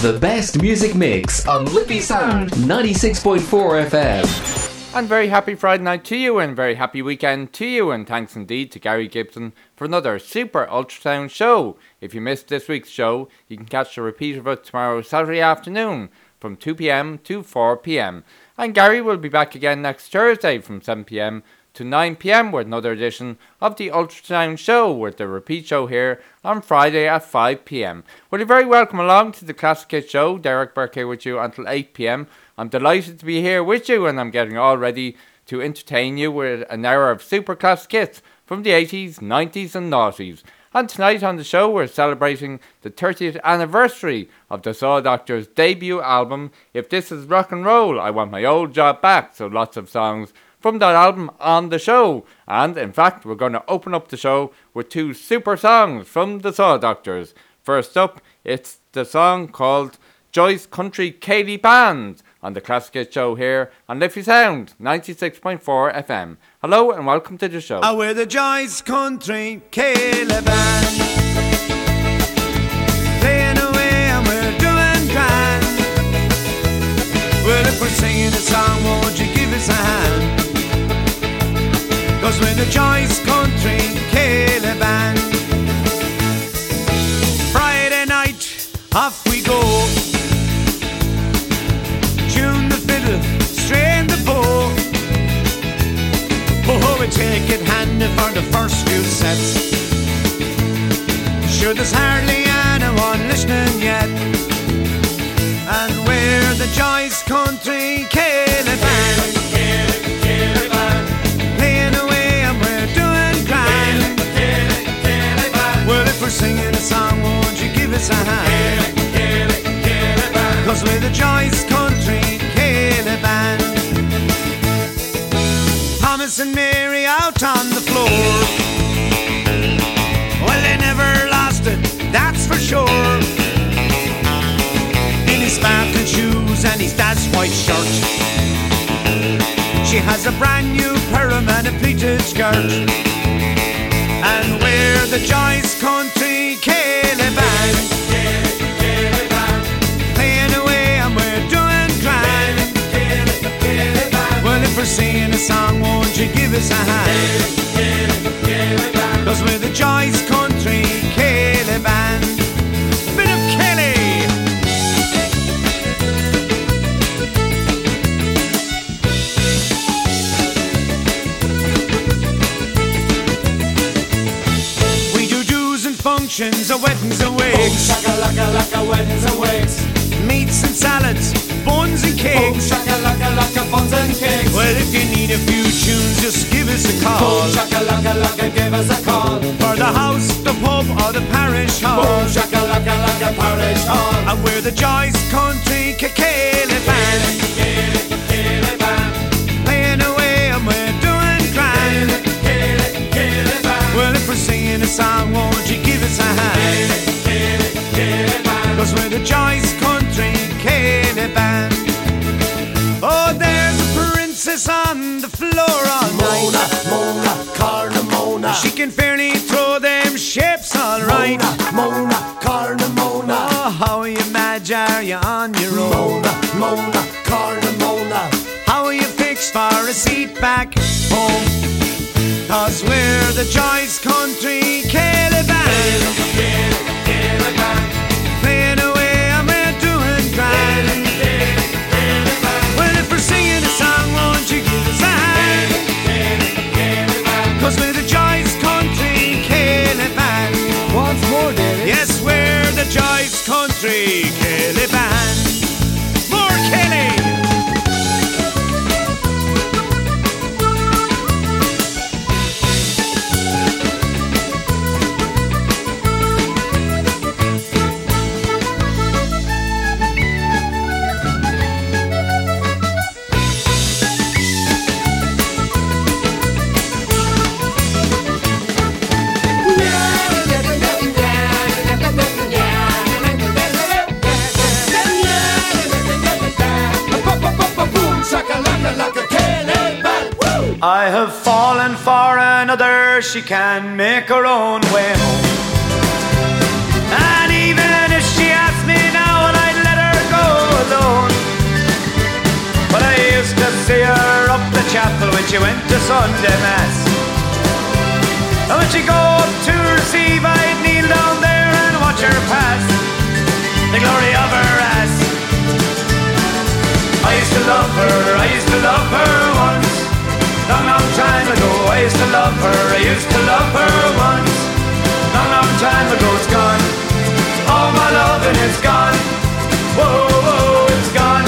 The best music mix on Liffey Sound 96.4 FM. And very happy Friday night to you, and very happy weekend to you, and thanks indeed to Gary Gibson for another super ultrasound show. If you missed this week's show, you can catch a repeat of it tomorrow Saturday afternoon from 2pm to 4pm. And Gary will be back again next Thursday from 7pm to 9pm with another edition of the Ultrasound Show, with the repeat show here on Friday at 5pm. Well, you're very welcome along to the Classic Hit Show. Derek Burke here with you until 8pm. I'm delighted to be here with you, and I'm getting all ready to entertain you with an hour of super classic hits from the 80s, 90s and noughties. And tonight on the show we're celebrating the 30th anniversary of the Saw Doctors' debut album, If This Is Rock and Roll, I Want My Old Job Back, so lots of songs from that album on the show. And in fact, we're going to open up the show with two super songs from the Saw Doctors. First up, it's the song called Joyce Country Ceili Band on the Classic Hit Show here on Liffey Sound 96.4 FM. Hello and welcome to the show. We're the Joyce Country Ceili Band, playing away and we're doing grand. Well, if we're singing a song, won't you give us a hand? 'Cause we're the Joyce Country Ceili Band. Friday night, off we go. Tune the fiddle, strain the bow. Oh, we take it handy for the first few sets. Sure, there's hardly anyone listening yet. And we're the Joyce Country Ceili Band. Singing a song, won't you give us a hand? Cause we're the Joyce Country Ceili Band. Thomas and Mary out on the floor. Well, they never lost it, that's for sure. In his sparkling shoes and his dad's white shirt, she has a brand new perm and a pleated skirt. And we're the Joyce Country Ceili Band, playing away and we're doing grand. Well, if we're singing a song, won't you give us a hand? 'Cause we're the Joyce Country Ceili Band. Bit of Kelly. Functions of weddings and wigs. Boom, shakalaka, laka, weddings and wigs. Meats and salads, buns and cakes. Boom, shakalaka, laka, buns and cakes. Well, if you need a few tunes, just give us a call. Boom, shakalaka, laka, give us a call. For the house, the pub or the parish hall. Boom, shakalaka, laka, parish hall. And we're the Joyce Country Ceili Band, Ceili Band, playing away and we're doing grand. Ceili Band. Well, if we're singing a song, won't you give us a hand? Cause we're the Joyce Country Ceili Band. Oh, there's a princess on the floor all Mona, night. Mona, Carna, Mona. She can fairly throw them shapes all right. Mona, Mona, Carna, Mona. Oh, how you mad are you on your own? Mona, Mona, Carna, Mona. How you fixed for a seat back home? 'Cause we're the Joyce Country Ceili Band, Ceili Band, playing away and we're doing grand. Well, if we're singing a song, won't you give us a hand? 'Cause we're the Joyce Country Ceili Band. Once more, David. Yes, we're the Joyce Country Ceili Band. More Kelly. I have fallen for another, she can make her own way home. And even if she asked me now, well, I'd let she went to Sunday Mass. And when she go up to receive, I'd kneel down there and watch her pass. The glory of her ass. I used to love her, I used to love her once. Long, long time ago, I used to love her, I used to love her once. Long, long time ago, it's gone. All my loving is gone. Whoa, whoa, it's gone.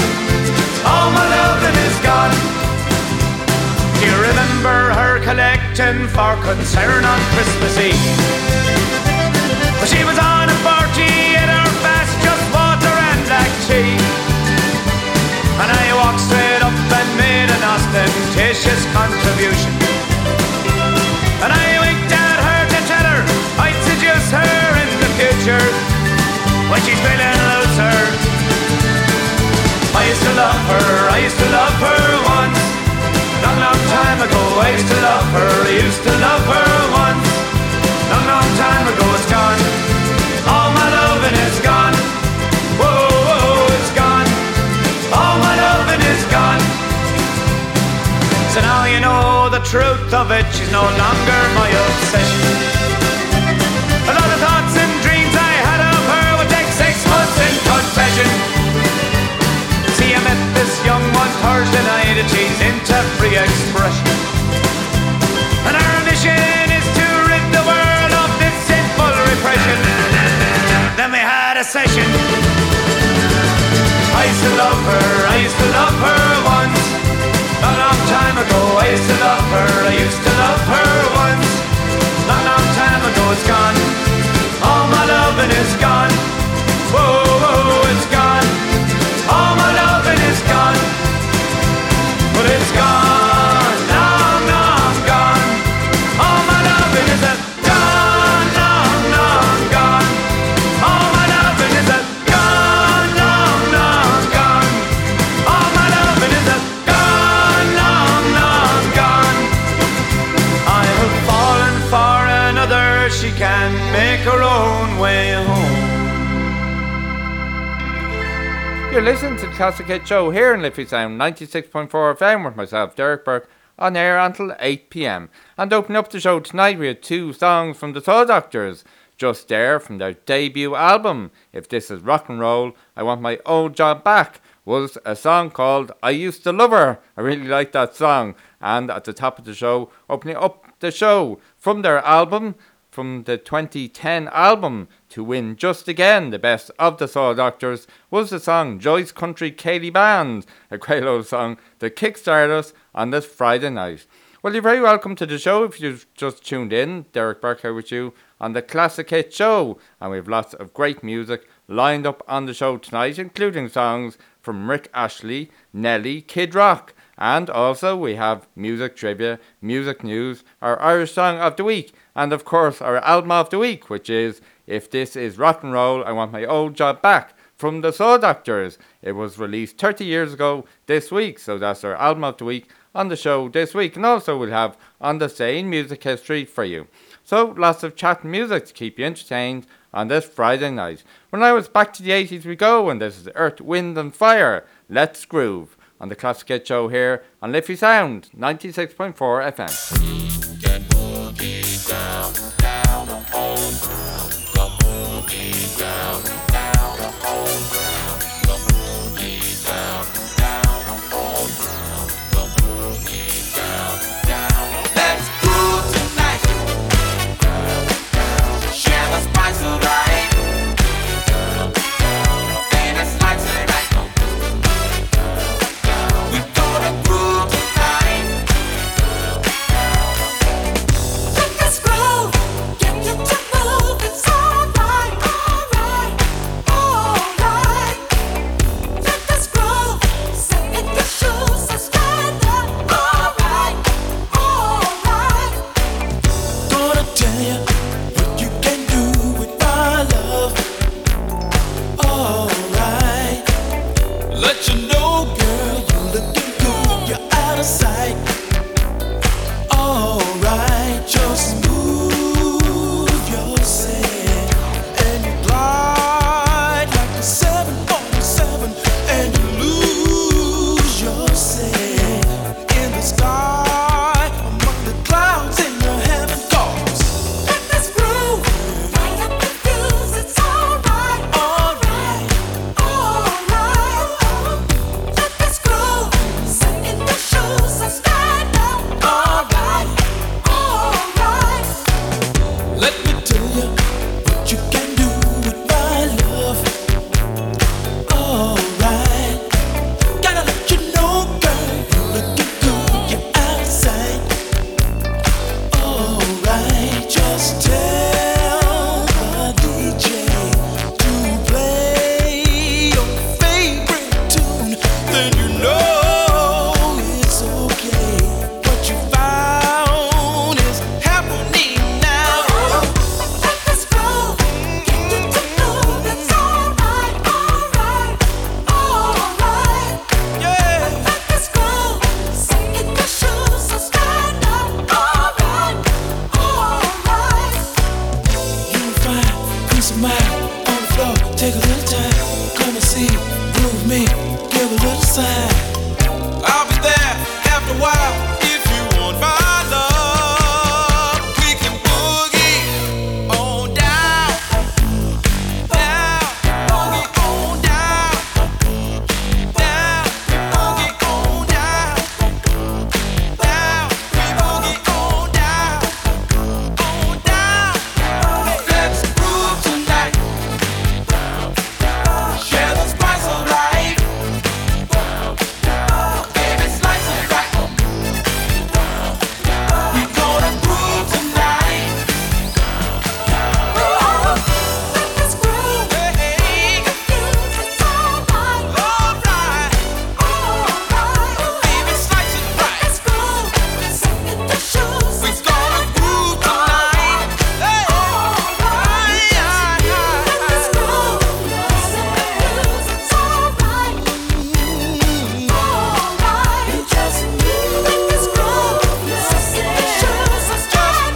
All my loving is gone. Do you remember her collecting for concern on Christmas Eve? Well, she was on a 40 in her fast, just water and black tea. And I walked straight up and made an ostentatious contribution. And I winked at her to tell her I'd seduce her in the future when she's been an ulcer. I used to love her, I used to love her once. Long, long time ago, I used to love her, I used to love her once. Long, long time ago, it's gone. All my loving is gone. Whoa, whoa, it's gone. All my loving is gone. So now you know the truth of it, she's no longer my obsession. A lot of thoughts and dreams I had of her would take 6 months in confession. I met this young one Thursday night and she's into free expression. And our mission is to rid the world of this sinful repression. Then we had a session. I used to love her, I used to love her once. Long, long time ago, I used to love her, I used to love her once. Long, long time ago, it's gone. All my loving is gone. Whoa, whoa, it's gone. All my loving is gone, but it's gone, long, long gone. All my loving is gone, long, long gone. All my loving is gone, long, long gone. All my loving is gone, long, long gone. I have fallen for another, she can make her own way home. You're listening to the Classic Hit Show here in Liffey Sound, 96.4 FM with myself, Derek Burke, on air until 8pm. And open up the show tonight, we had two songs from the Saw Doctors. Just There from their debut album, If This Is Rock and Roll, I Want My Old Job Back, was a song called I Used to Love Her. I really like that song. And at the top of the show, opening up the show from their album, from the 2010 album, To Win Just Again, the best of the Saw Doctors, was the song Joyce Country Ceili Band, a great old song that kickstarted us on this Friday night. Well, you're very welcome to the show if you've just tuned in. Derek Burke here with you on the Classic Hit Show, and we have lots of great music lined up on the show tonight, including songs from Rick Astley, Nelly, Kid Rock, and also we have music trivia, music news, our Irish Song of the Week, and of course our album of the week, which is If This Is Rock and Roll, I Want My Old Job Back from the Saw Doctors. It was released 30 years ago this week, so that's our album of the week on the show this week. And also we'll have on the same music history for you. So lots of chat and music to keep you entertained on this Friday night. When I was back to the 80s we go, and this is Earth, Wind and Fire, Let's Groove, on the Classic Hit Show here on Liffey Sound, 96.4 FM. Take a little time, come and see, prove me, give a little sign. I'll be there after a while if you want my love. We can boogie on down, down, boogie on down, down, boogie on down, down, boogie on down, on down. Let's groove tonight. Share the spice of life. Baby, slice it right. We gonna groove tonight. Let us groove. Hey, it's alright. Alright. Alright. Baby, slice it right. Let us groove. Set the shoes. We gonna groove tonight. Hey. Alright. Let us groove. Set the blues. It's alright. Alright. You just move. Let us groove. Set the shoes. It's alright.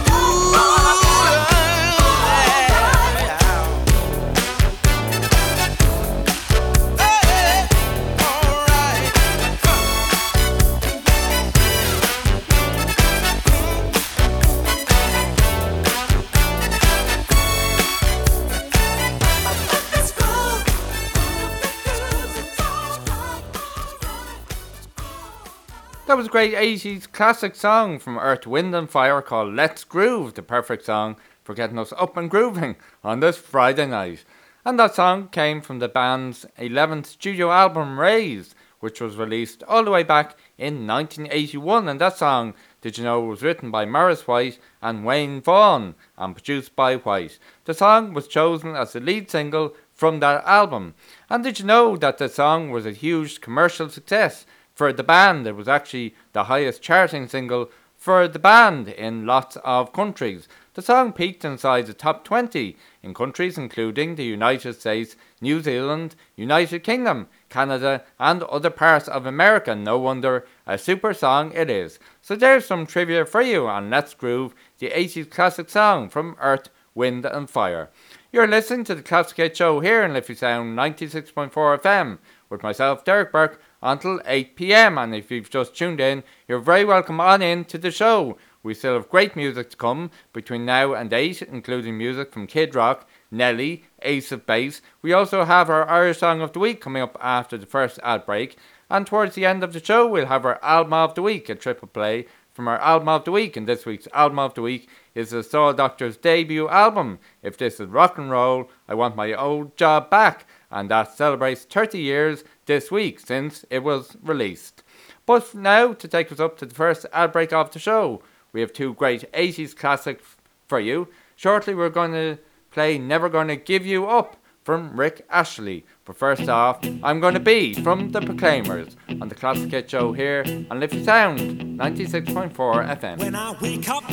That was a great 80s classic song from Earth, Wind and Fire called Let's Groove, the perfect song for getting us up and grooving on this Friday night. And that song came from the band's 11th studio album, Raised, which was released all the way back in 1981. And that song, did you know, was written by Maurice White and Wayne Vaughan and produced by White. The song was chosen as the lead single from that album. And did you know that the song was a huge commercial success for the band? It was actually the highest charting single for the band in lots of countries. The song peaked inside the top 20 in countries including the United States, New Zealand, United Kingdom, Canada and other parts of America. No wonder a super song it is. So there's some trivia for you on Let's Groove, the 80s classic song from Earth, Wind and Fire. You're listening to the Classic Hit Show here in Liffey Sound 96.4 FM with myself, Derek Burke, until 8pm, and if you've just tuned in, you're very welcome on in to the show. We still have great music to come between now and 8, including music from Kid Rock, Nelly, Ace of Base. We also have our Irish Song of the Week coming up after the first ad break, and towards the end of the show we'll have our Album of the Week, a triple play from our Album of the Week, and this week's Album of the Week is the Saw Doctors' debut album, If This Is Rock and Roll, I Want My Old Job Back, and that celebrates 30 years this week since it was released. But now, to take us up to the first ad break of the show, we have two great 80s classics for you. Shortly we're going to play Never Gonna Give You Up from Rick Astley. But first off, I'm Gonna Be from The Proclaimers on the Classic Hit Show here on Liffey Sound 96.4 FM. When I wake up,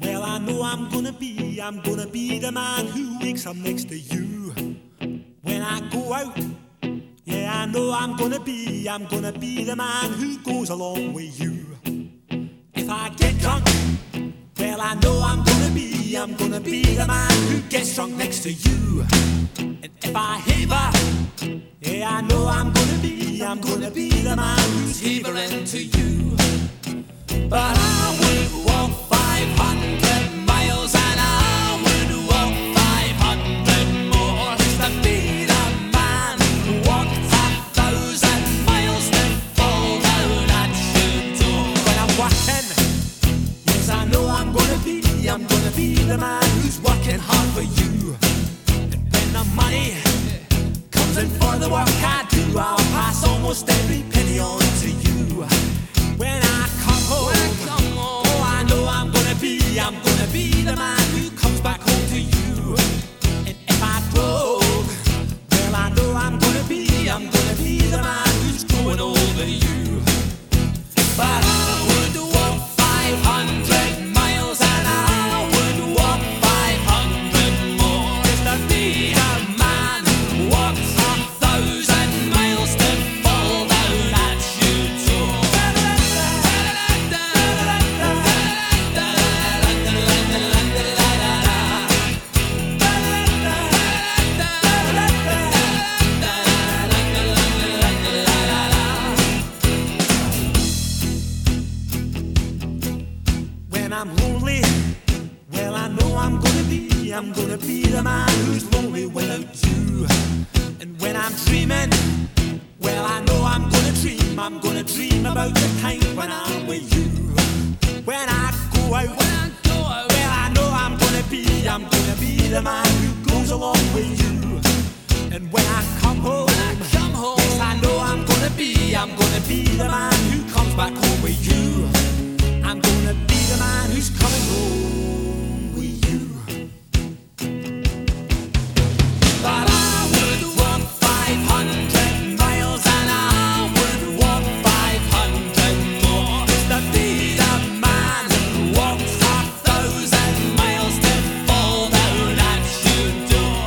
well I know I'm gonna be the man who wakes up next to you. When I go out, yeah, I know I'm gonna be the man who goes along with you. If I get drunk, well, I know I'm gonna be the man who gets drunk next to you. And if I haver, yeah, I know I'm gonna be the man who's havering to you. But I would walk 500 miles and I would walk 500 more just to be the man who walked 1,000 miles to fall down at your door. When I'm walking, yes, I know I'm gonna be the man who's working hard for you. And when the money comes in for the work I do, I'll pass almost every penny on to you. When I come home, oh, I know I'm gonna be the man who comes back home to you. And if I broke, well, I know I'm gonna be the man who's growing over you. But I would walk 500 miles and I would walk 500 more just to be a man who walks 1,000 miles to fall down at your door. I'm dreaming. Well, I know I'm gonna dream. I'm gonna dream about the time when I'm with you. When I go out, well, I know I'm gonna be the man who goes along with you. And when I come home, yes, I know I'm gonna be the man who comes back home with you. I'm gonna be the man who's coming home with you. But I would walk 500 miles and I would walk 500 more to be the man who walks 1,000 miles to fall down at your door.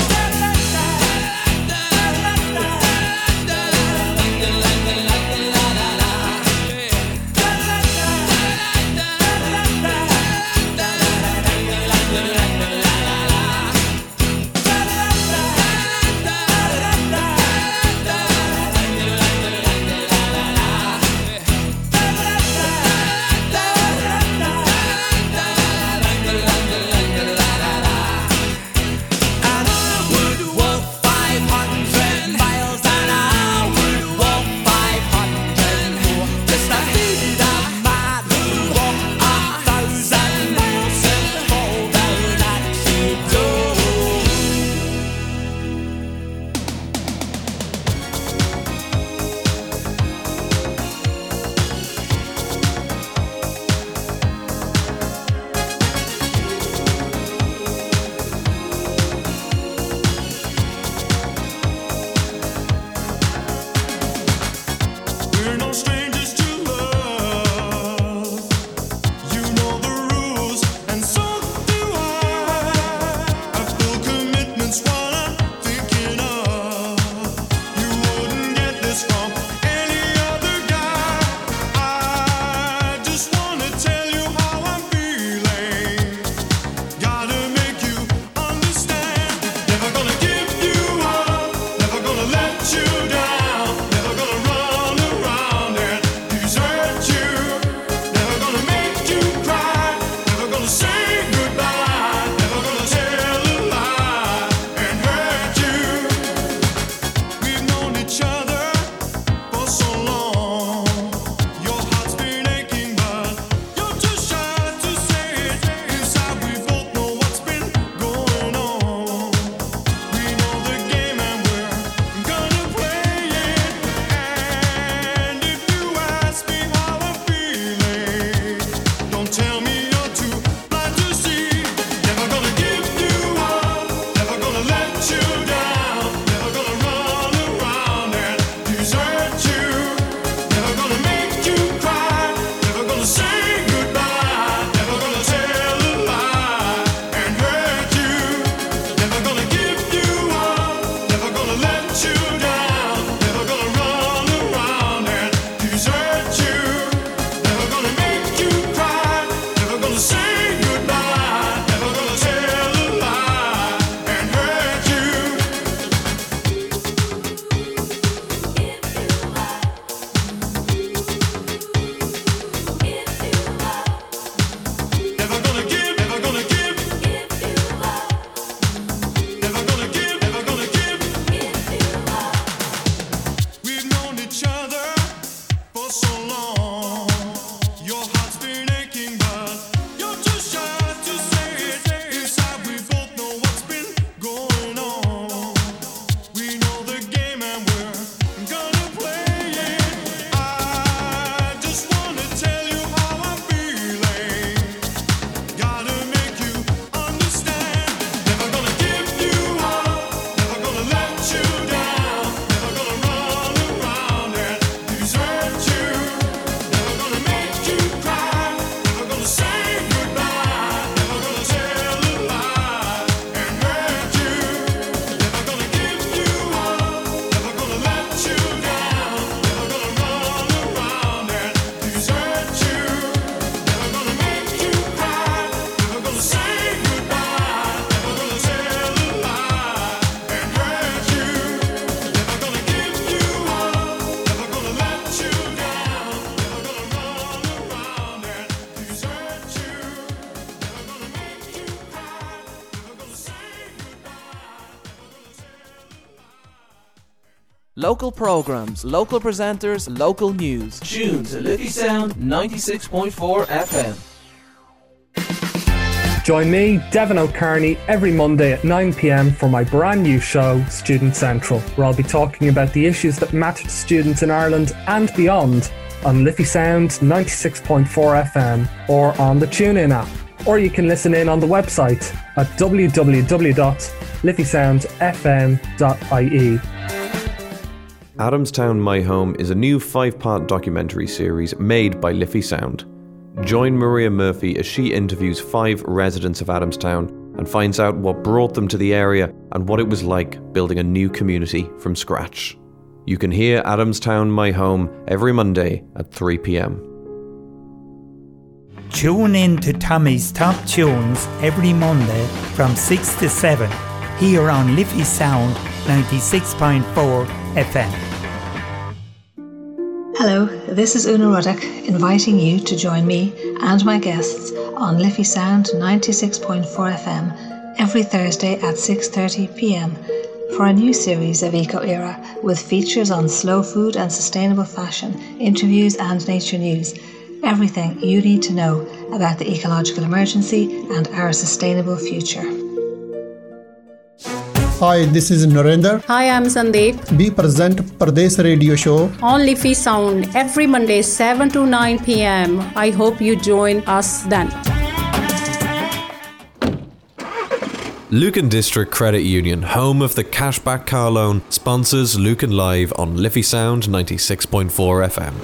Local programs, local presenters, local news. Tune to Liffey Sound 96.4 FM. Join me, Devin O'Carney, every Monday at 9 p.m. for my brand new show, Student Central, where I'll be talking about the issues that matter to students in Ireland and beyond on Liffey Sound 96.4 FM or on the TuneIn app. Or you can listen in on the website at www.liffeysoundfm.ie. Adamstown My Home is a new 5-part documentary series made by Liffey Sound. Join Maria Murphy as she interviews 5 residents of Adamstown and finds out what brought them to the area and what it was like building a new community from scratch. You can hear Adamstown My Home every Monday at 3 p.m. Tune in to Tommy's Top Tunes every Monday from 6 to 7 here on Liffey Sound 96.4 FM. Hello, this is Una Ruddock inviting you to join me and my guests on Liffey Sound 96.4 FM every Thursday at 6:30 p.m. for a new series of Eco Era with features on slow food and sustainable fashion, interviews and nature news. Everything you need to know about the ecological emergency and our sustainable future. Hi, this is Narendra. Hi, I'm Sandeep. We present Pradesh Radio Show on Liffey Sound every Monday 7 to 9 p.m. I hope you join us then. Lucan District Credit Union, home of the Cashback Car Loan, sponsors Lucan Live on Liffey Sound 96.4 FM.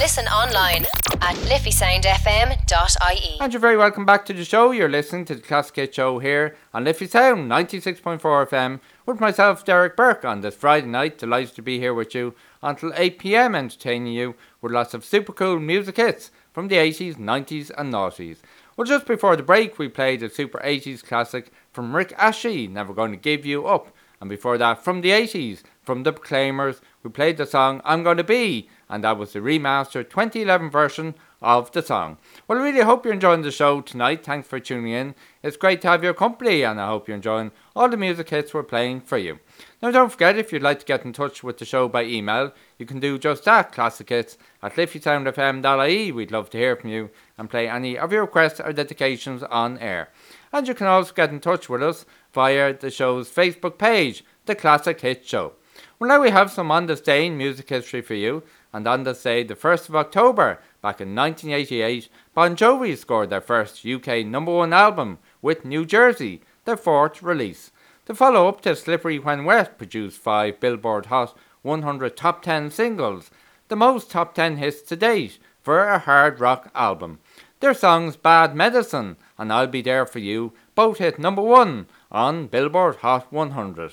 Listen online at liffeysoundfm.ie. And you're very welcome back to the show. You're listening to the Classic Hit Show here on Liffey Sound 96.4 FM with myself, Derek Burke, on this Friday night. Delighted to be here with you until 8 p.m. entertaining you with lots of super cool music hits from the 80s, 90s and noughties. Well, just before the break, we played a super 80s classic from Rick Astley, Never Gonna Give You Up. And before that, from the 80s, from The Proclaimers, we played the song I'm Gonna Be, and that was the remastered 2011 version of the song. Well, I really hope you're enjoying the show tonight. Thanks for tuning in. It's great to have your company, and I hope you're enjoying all the music hits we're playing for you. Now, don't forget, if you'd like to get in touch with the show by email, you can do just that, classichits@liffeysoundfm.ie. We'd love to hear from you and play any of your requests or dedications on air. And you can also get in touch with us via the show's Facebook page, The Classic Hit Show. Well, now we have some on this day in music history for you. And on this day, the 1st of October, back in 1988, Bon Jovi scored their first UK #1 album with New Jersey, their 4th release. The follow-up to Slippery When Wet produced 5 Billboard Hot 100 Top 10 singles, the most Top 10 hits to date for a hard rock album. Their songs Bad Medicine and I'll Be There For You both hit #1 on Billboard Hot 100.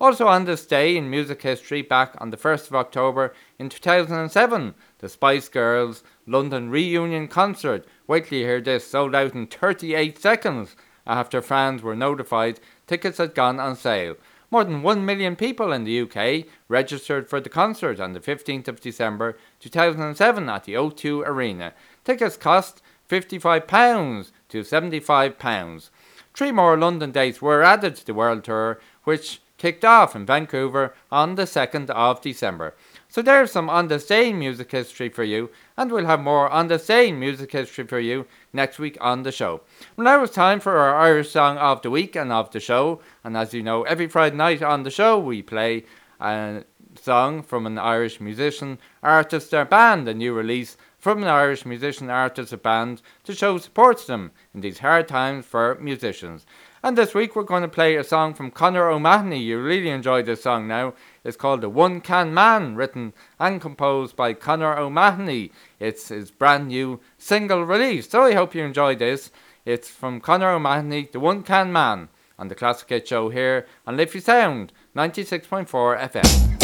Also on this day in music history, back on the 1st of October in 2007, the Spice Girls' London reunion concert, wait till you hear this, sold out in 38 seconds after fans were notified tickets had gone on sale. More than 1 million people in the UK registered for the concert on the 15th of December 2007 at the O2 Arena. Tickets cost £55 to £75. 3 more London dates were added to the World Tour, which kicked off in Vancouver on the 2nd of December. So there's some on this day in music history for you, and we'll have more on this day in music history for you next week on the show. Well, now it's time for our Irish Song of the Week and of the show, and as you know, every Friday night on the show we play a song from an Irish musician, artist or band, a new release from an Irish musician, artist or band to show supports them in these hard times for musicians. And this week we're going to play a song from Conor O'Mahony. You really enjoy this song now. It's called The One Can Man, written and composed by Conor O'Mahony. It's his brand new single release. So I hope you enjoy this. It's from Conor O'Mahony, The One Can Man, on the Classic Hit Show here on Liffey Sound 96.4 FM.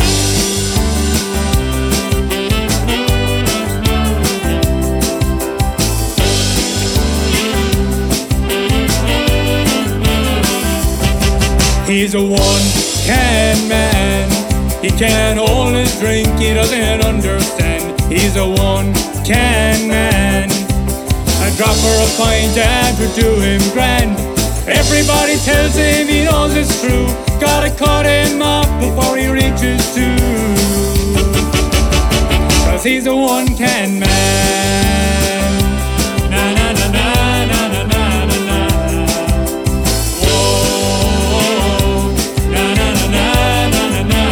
He's a one-can man. He can only drink, he doesn't understand. He's a one-can man. A drop or a pint and would do him grand. Everybody tells him he knows it's true. Gotta cut him off before he reaches Partridge too, 'cause he's a one-can man. Na na na na na na na na na. Whoa, na na na na na na na.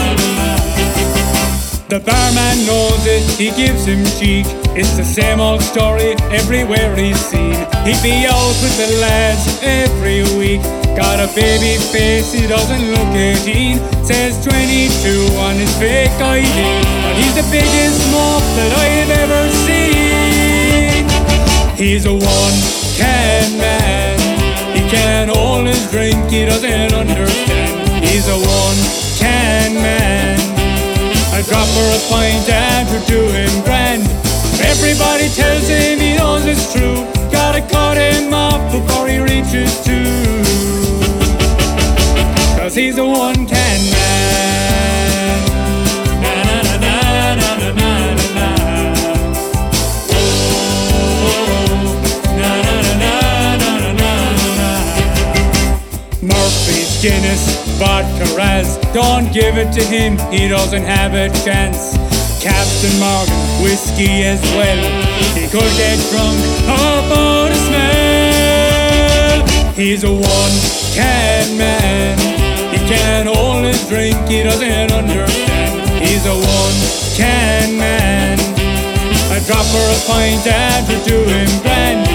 The barman knows it, he gives him cheek. It's the same old story everywhere he's seen. He'd be out with the lads every week. Got a baby face, he doesn't look 18. Says 22 on his fake ID. But he's the biggest mob that I've ever seen. He's a one-can man. He can hold his drink, he doesn't understand. He's a one-can man. I drop her a pint and we're doing grand. Everybody tells him he knows it's true. Gotta cut him off before he reaches two, 'cause he's a one-can man. Na na na na na na na na. Oh, na na na na na na na. Murphy's Guinness, vodka Raz. Don't give it to him, he doesn't have a chance. Captain Morgan, whiskey as well. He could get drunk up on a smell. He's a one-can man. He can hold his drink, he doesn't understand. He's a one-can man. I drop her a pint and we're doing grand.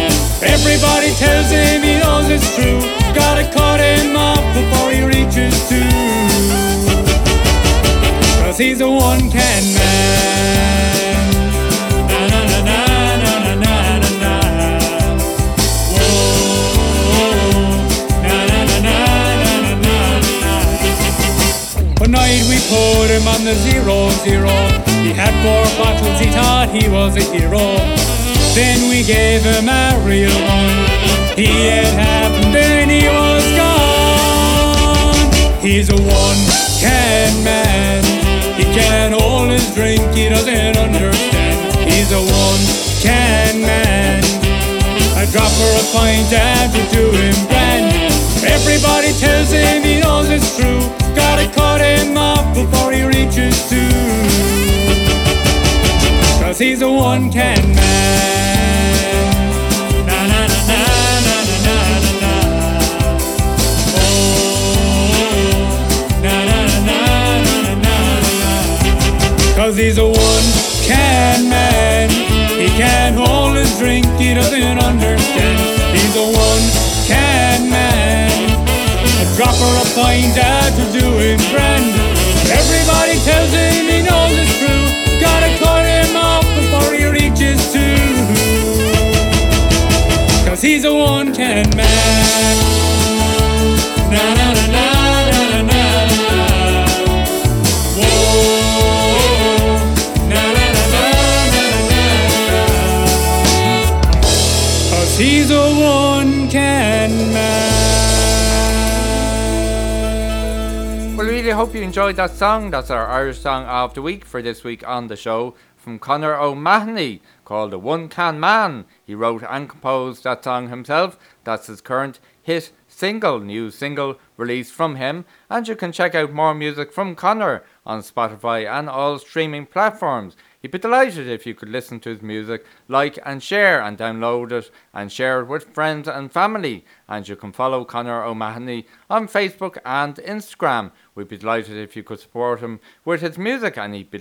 Everybody tells him he knows it's true. Gotta cut him off before he reaches two, 'cause he's a one-can man. Na na na na na na na na. Whoa, na na na na na na na. One night we put him on the 0-0. He had 4 bottles, he thought he was a hero. Then we gave him a real one. He had happened, then he was gone. He's a one-can man. He can hold his drink, he doesn't understand. He's a one-can man. I drop her a pint and we do him grand. Everybody tells him he knows it's true. Gotta cut him off before he reaches two, 'cause he's a one-can man. Na na na na na na na na. Oh, na na na na. 'Cause he's a one-can man. He can hold his drink, he doesn't understand. He's a one-can man. A dropper of pint out to do him grand. Everybody tells him he knows it's true. Gotta cut him off before he reaches two, 'cause he's a one-can man. Na na na na na na na. He's a one-can man. Well, I really hope you enjoyed that song. That's our Irish Song of the Week for this week on the show, from Conor O'Mahony, called The One-Can Man. He wrote and composed that song himself. That's his current hit single, new single released from him. And you can check out more music from Conor on Spotify and all streaming platforms. He'd be delighted if you could listen to his music, like and share, and download it and share it with friends and family. And you can follow Conor O'Mahony on Facebook and Instagram. We'd be delighted if you could support him with his music, and he'd be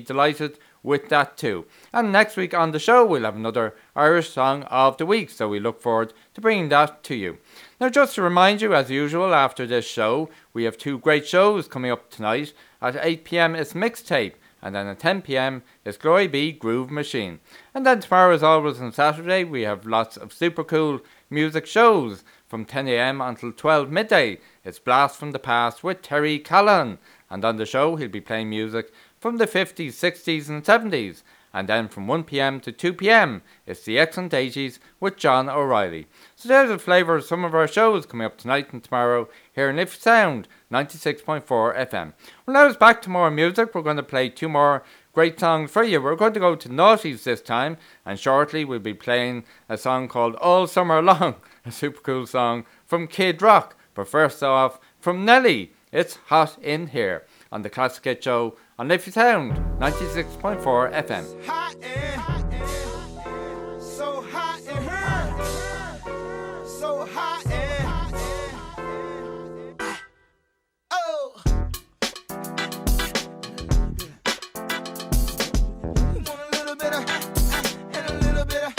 delighted with that too. And next week on the show, we'll have another Irish Song of the Week, so we look forward to bringing that to you. Now, just to remind you, as usual, after this show, we have 2 great shows coming up tonight. At 8 p.m, it's Mixtape. And then at 10 p.m, it's Glory Be Groove Machine. And then tomorrow, as always, on Saturday, we have lots of super cool music shows. From 10 a.m. until 12 midday, it's Blast from the Past with Terry Callan. And on the show, he'll be playing music from the 50s, 60s and 70s. And then from 1 p.m. to 2 p.m, it's the Excellent 80s with John O'Reilly. So there's a flavour of some of our shows coming up tonight and tomorrow here in Liffey Sound, 96.4 FM. Well, now it's back to more music. We're going to play 2 more great songs for you. We're going to go to Naughties this time, and shortly we'll be playing a song called All Summer Long, a super cool song from Kid Rock. But first off, from Nelly, it's Hot In Here. on the Classic Hit Show on Liffey Sound 96.4 FM. Hot air, so hot in her, so hot in. Oh, you want a little bit of, and a little bit of.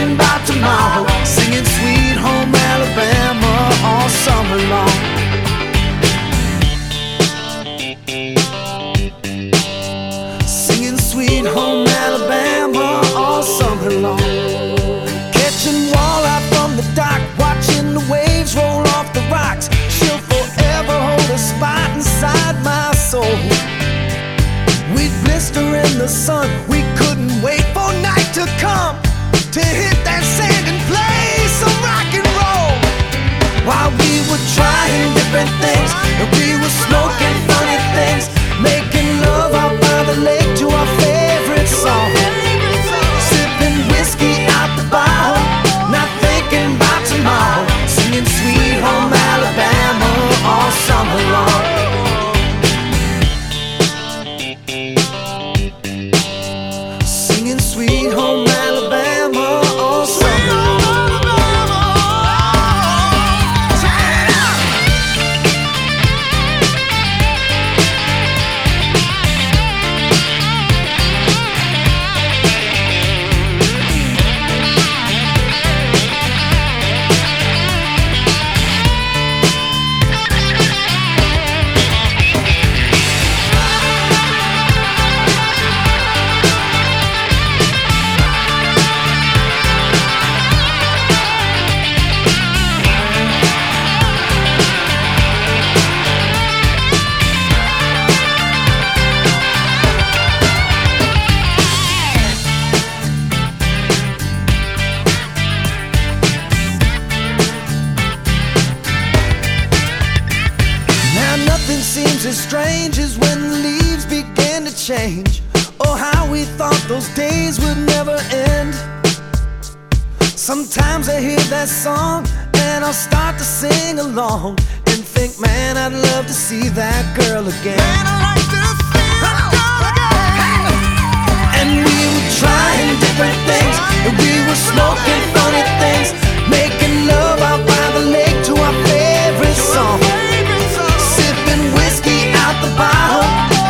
thinking about tomorrow, singing Sweet Home Alabama all summer long. In the sun, we couldn't wait for night to come to hit that sand and play some rock and roll. While we were trying different things, and we were smoking funny things, making love out by the lake to our favorite song, sipping whiskey out the bottle, not thinking about tomorrow, singing Sweet Home Alabama all summer long. Sometimes I hear that song and I'll start to sing along and think, man, I'd love to see that girl again. Man, I'd like to see that girl again. And we were trying different things, and we were smoking funny things, making love out by the lake to our favorite song, sipping whiskey out the bottle,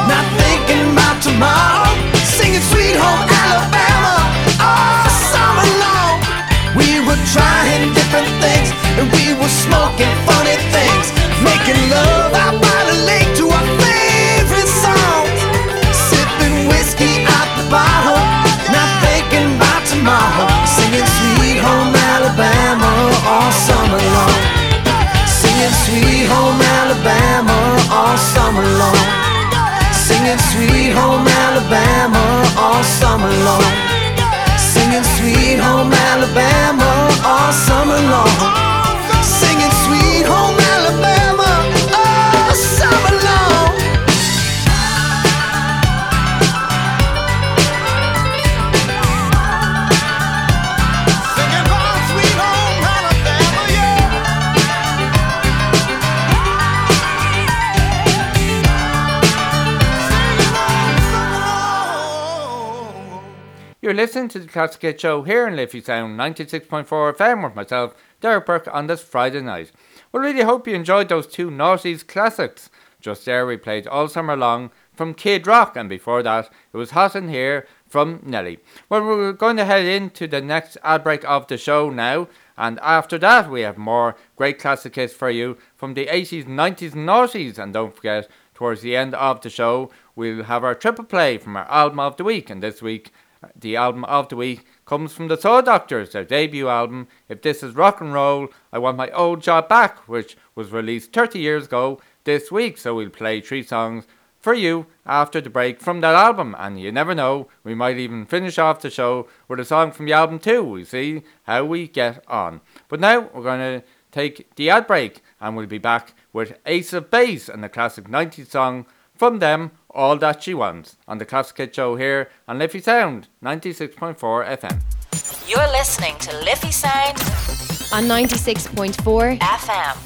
not thinking about tomorrow, singing Sweet Home Alabama all summer long. We were trying different things, and we were smoking funny things, making love out by the lake to our favorite songs, sipping whiskey out the bottle, not thinking about tomorrow, singing Sweet Home Alabama all summer long, singing Sweet Home Alabama all summer long, singing Sweet Home Alabama all summer long. Singing Sweet Home Alabama all summer long. Singing Sweet Home Alabama all summer long. Singing about Sweet Home Alabama, yeah. Singing all summer long. You're listening to the Classic Hit Show here in Liffey Sound, 96.4 FM with myself, Derek Burke, on this Friday night. We really hope you enjoyed those two noughties classics. Just there we played All Summer Long from Kid Rock, and before that it was Hot in Here from Nelly. Well, we're going to head into the next ad break of the show now, and after that we have more great classic hits for you from the 80s, 90s and noughties, and don't forget, towards the end of the show we'll have our triple play from our album of the week, and this week the album of the week comes from the Saw Doctors, their debut album, If This Is Rock and Roll, I Want My Old Job Back, which was released 30 years ago this week. So we'll play three songs for you after the break from that album. And you never know, we might even finish off the show with a song from the album too. We'll see how we get on. But now we're going to take the ad break, and we'll be back with Ace of Base and the classic 90s song from them, All That She Wants, on the Classic Hit Show here on Liffey Sound, 96.4 FM. You're listening to Liffey Sound on 96.4 FM.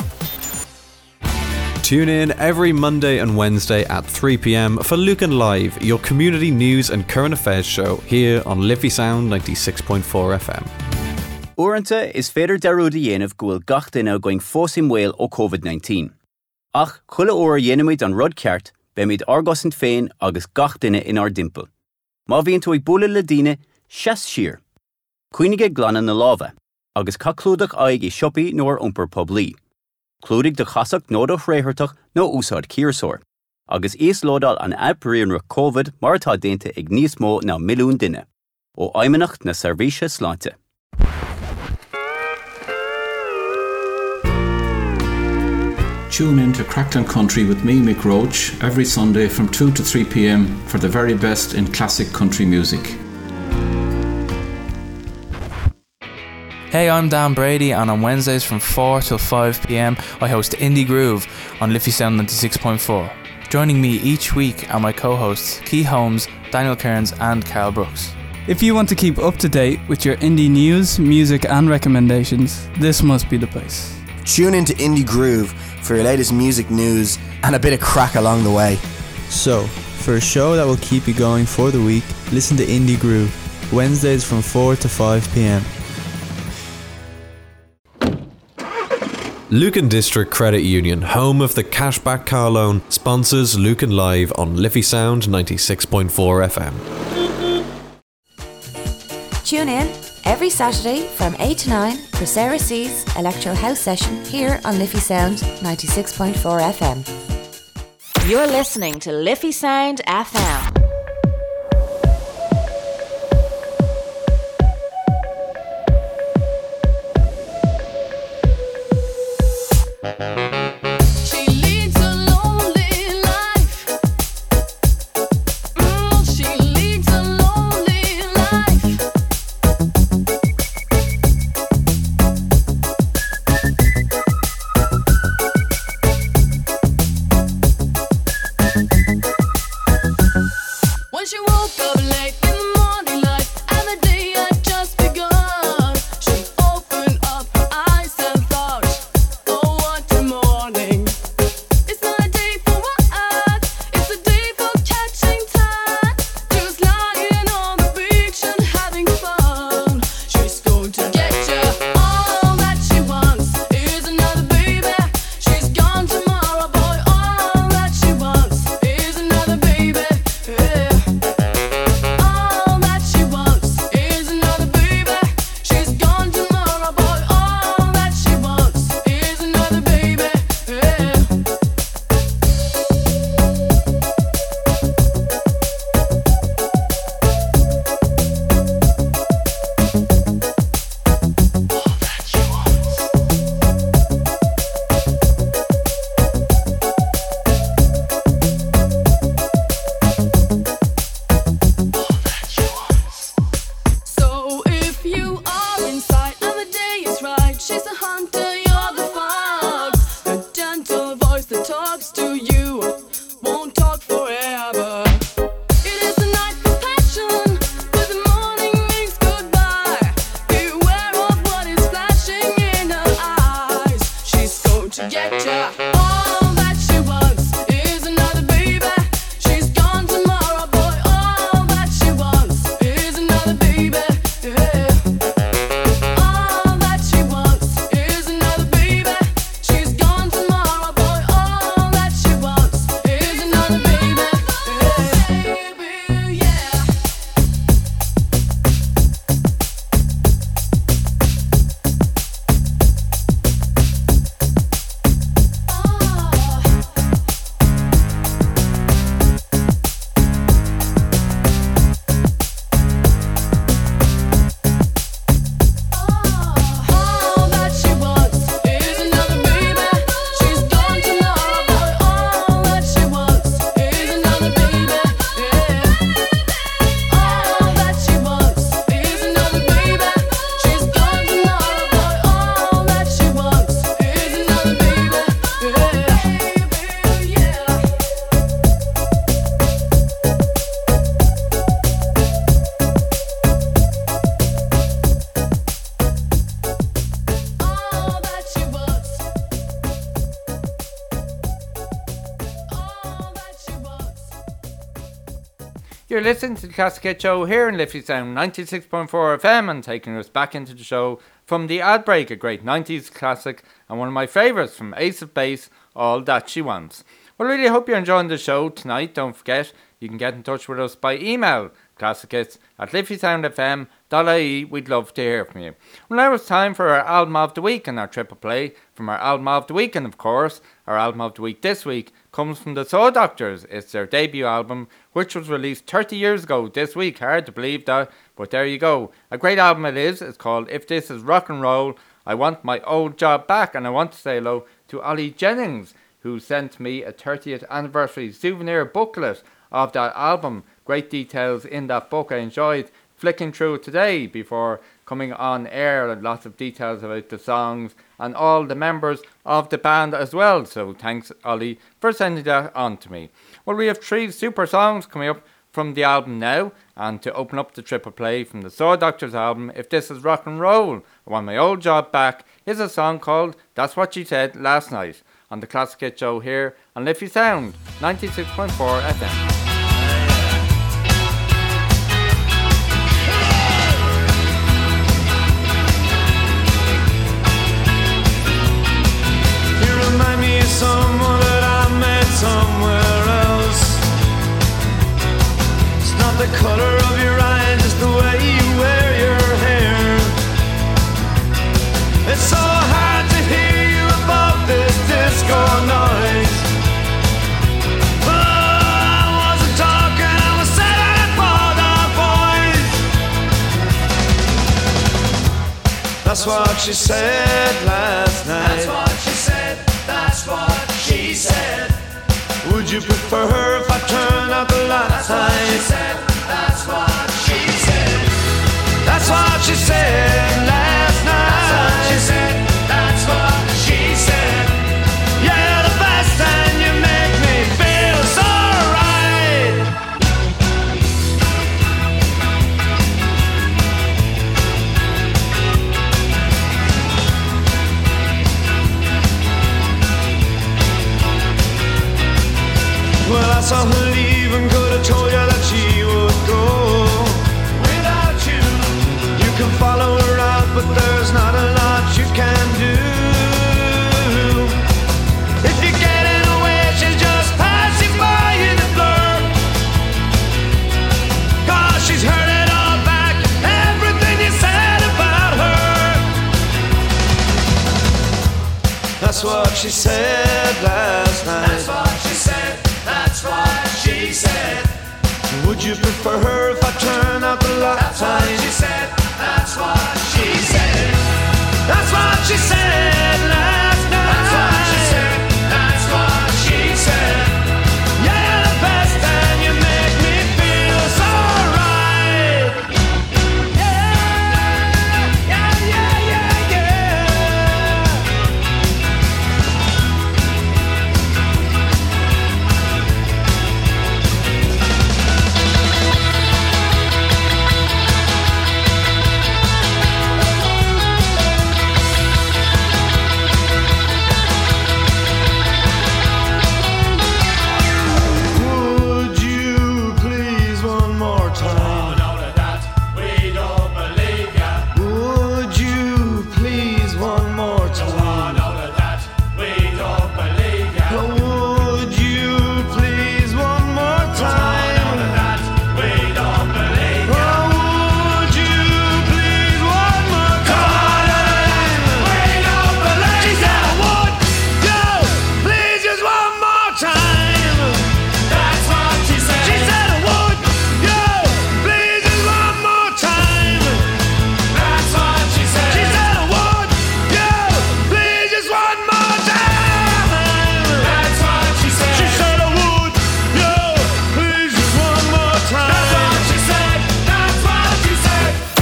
Tune in every Monday and Wednesday at 3 p.m. for Lucan Live, your community news and current affairs show here on Liffey Sound, 96.4 FM. Uaireanta is féidir daróide dhéanamh go bhfuil gach duine going fósaim mhaol ó COVID-19. Ach, chuile uair dhéanamuid an rud ceart, be mid argos an féin agus gach duine in ar dimpeall. Má bhíonn tú ag bualadh le daoine, sheas siar. Cuoinige glanna na lábha, agus caclúdach aig I siopaí nóair umpar poblí. Clúdig de chasach nódach réhartach nó úsáid círsór, agus is lódal an adparíonra COVID martá dénta ag níos mó ná milliún duine, ó aimimenacht na servíse sláinte. Tune in to Crackdown Country with me, Mick Roach, every Sunday from 2 to 3 p.m. for the very best in classic country music. Hey, I'm Dan Brady, and on Wednesdays from 4 till 5 p.m. I host Indie Groove on Liffey Sound 96.4. Joining me each week are my co-hosts Key Holmes, Daniel Kearns and Carl Brooks. If you want to keep up to date with your indie news, music and recommendations, this must be the place. Tune in to Indie Groove for your latest music news and a bit of crack along the way. So, for a show that will keep you going for the week, listen to Indie Groove, Wednesdays from 4 to 5 p.m. Lucan District Credit Union, home of the Cashback Car Loan, sponsors Lucan Live on Liffey Sound 96.4 FM. Tune in every Saturday from 8 to 9 for Sarah C's Electro House Session here on Liffey Sound 96.4 FM. You're listening to Liffey Sound FM. You're listening to the Casket Show here in Liffey Sound 96.4 FM and taking us back into the show from the ad break, a great 90s classic and one of my favourites from Ace of Base, All That She Wants. Well, really hope you're enjoying the show tonight. Don't forget, you can get in touch with us by email, classicits@liffeysoundfm.com. .ie, we'd love to hear from you. Well, now it's time for our Album of the Week and our Triple Play from our Album of the Week. And of course, our Album of the Week this week comes from the Saw Doctors. It's their debut album, which was released 30 years ago this week. Hard to believe that, but there you go. A great album it is. It's called If This Is Rock and Roll, I Want My Old Job Back. And I want to say hello to Ollie Jennings, who sent me a 30th anniversary souvenir booklet of that album. Great details in that book. I enjoyed flicking through today before coming on air, and lots of details about the songs and all the members of the band as well. So thanks, Ollie, for sending that on to me. Well, we have three super songs coming up from the album now, and to open up the triple play from the Saw Doctors album, If This Is Rock and Roll, I Want My Old Job Back, is a song called That's What She Said Last Night, on the Classic Hit Show here on Liffey Sound 96.4 FM. Someone that I met somewhere else. It's not the color of your eyes, it's the way you wear your hair. It's so hard to hear you above this disco noise. But I wasn't talking, I was setting for the boys. That's what she said last night. That's what she said. That's what she said. Would you prefer her if I turn out the lights? That's what she said. That's what she said. That's what she said last night. That's what she said. That's what she said. You're the best and you make me feel so right. Well, I saw her leave and could have told you that she would go without you. You can follow her out, but there's not a lot you can do. If you get in the way, she'll just pass you by in a blur. Cause she's heard it all back, everything you said about her. That's what she said last night. That's what she said. That's what she said. Would you prefer her if I turn out the lights? That's what she said. That's what she said. That's what she said last night. That's what she said. That's what she said. You're the best and you make me feel so right. Yeah, yeah, yeah, yeah,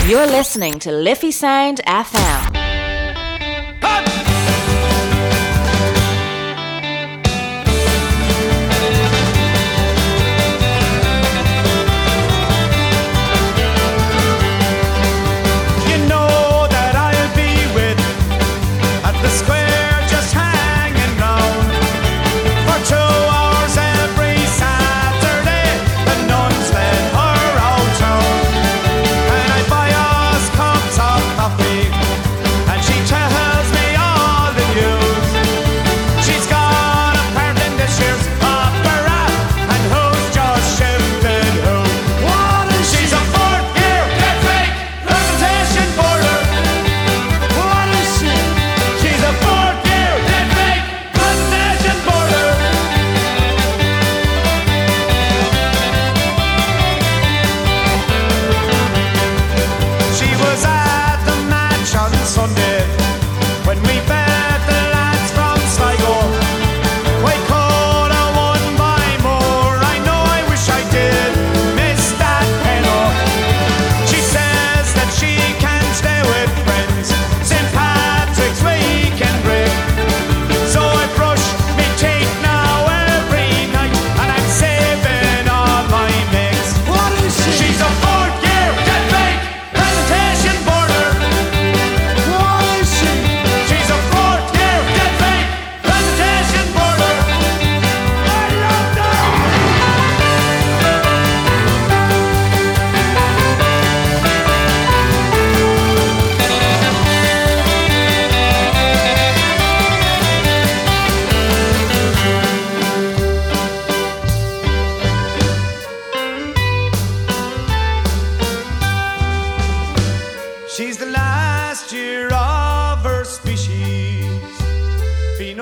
You're listening to Liffey Sound FM.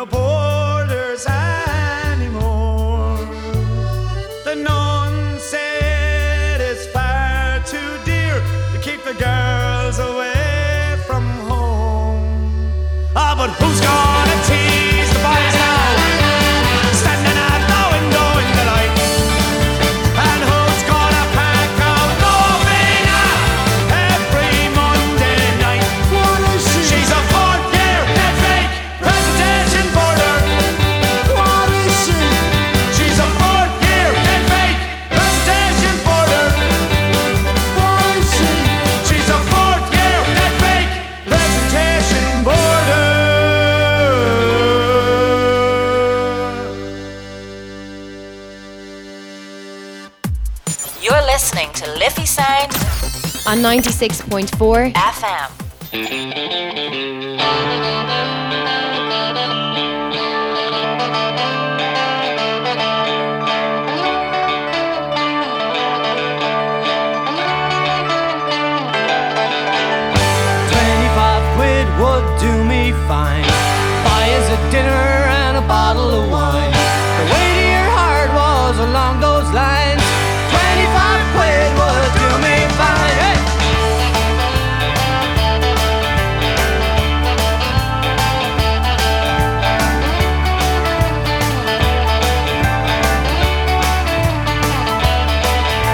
no borders anymore. The nun said it's far too dear to keep the girls away from home. Ah, but who's gonna tease the boys now? Standing at the window in the light. And who's gonna pack out novena every Monday night? What is she? She's a fourth-year head fake presentation boarder. What is she? She's a fourth-year head fake presentation boarder. What is she? She's a fourth-year head fake presentation boarder. You're listening to Liffey Sound on 96.4 FM. £25 would do me fine. Buy us a dinner and a bottle of wine. The way to your heart was along those lines. £25 would do me fine. Hey!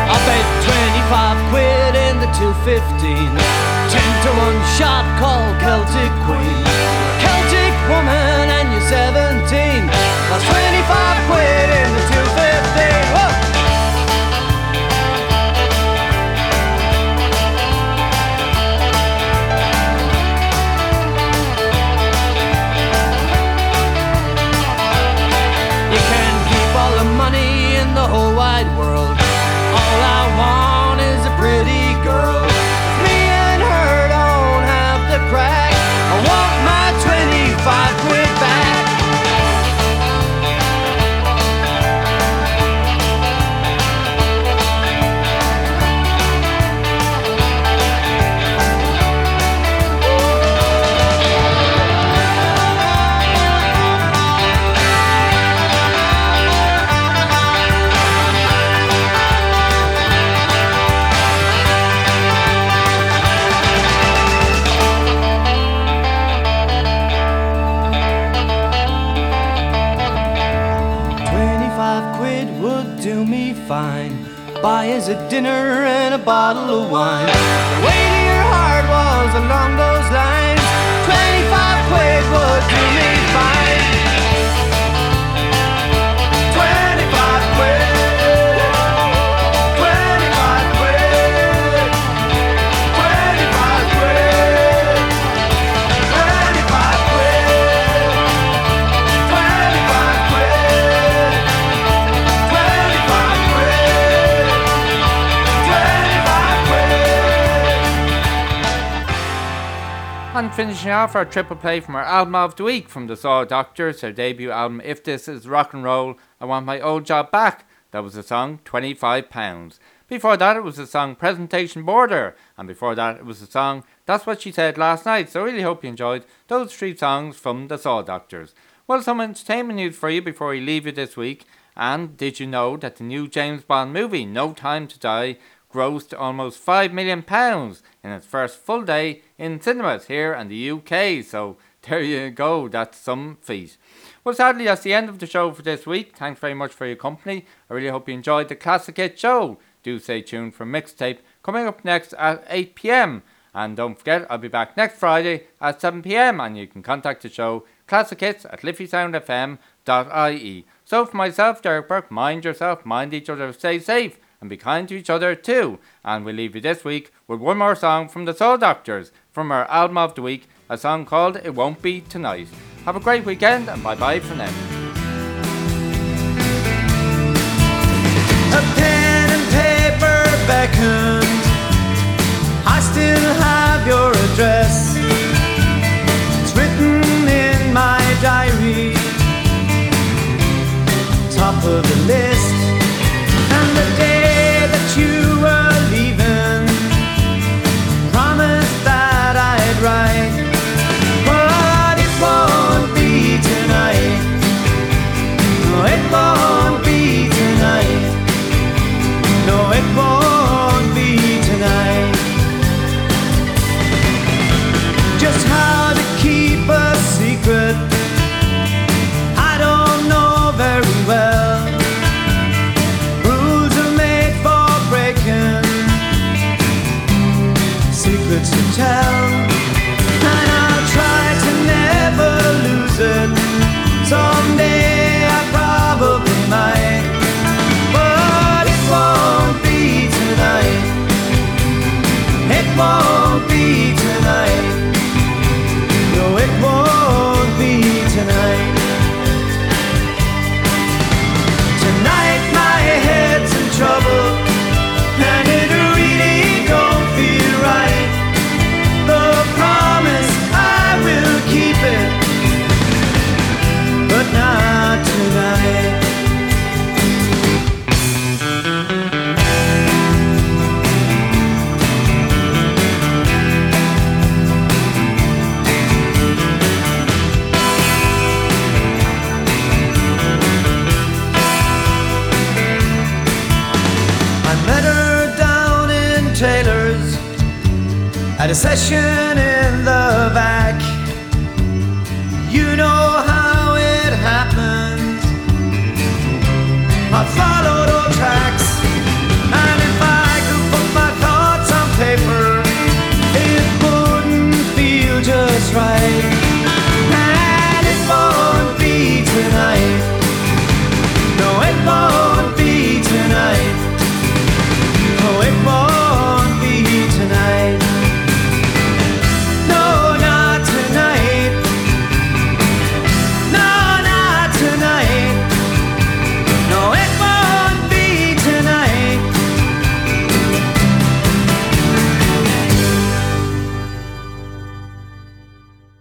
I bet £25 in the 215. 10 to 1 shot called Celtic Queen. Celtic woman and you're 17. That's £25 in the 215. Whoa! You can keep all the money in the whole wide world. All I want is a pretty girl. If me and her don't have the crack, I want my £25 back. £25 would do me fine. Buy us a dinner and a bottle of wine. The way to your heart was along those lines. £25 would do me fine. £25. £25. £25. £25. And finishing off our triple play from our album of the week from the Saw Doctors, their debut album If This Is Rock and Roll, I Want My Old Job Back. That was the song £25. Before that it was the song Presentation Border, and before that it was the song That's What She Said Last Night. So I really hope you enjoyed those three songs from the Saw Doctors. Well, some entertainment news for you before we leave you this week. And did you know that the new James Bond movie, No Time to Die, grossed almost £5 million in its first full day in cinemas here in the UK? So there you go, that's some feat. Well, sadly, that's the end of the show for this week. Thanks very much for your company. I really hope you enjoyed the Classic Hit Show. Do stay tuned for Mixtape coming up next at 8 p.m. And don't forget, I'll be back next Friday at 7 p.m. and you can contact the show classichits@liffysoundfm.ie. So for myself, Derek Burke, mind yourself, mind each other, stay safe, and be kind to each other too. And we'll leave you this week with one more song from the Soul Doctors from our album of the week, a song called It Won't Be Tonight. Have a great weekend and bye bye for now. A pen and paper beckoned. I still have your address. It's written in my diary, top of the list. And the day that you were leaving, promised that I'd write, but it won't be tonight. had a session in the back. You know how it happened. I followed all tracks, and if I could put my thoughts on paper, it wouldn't feel just right.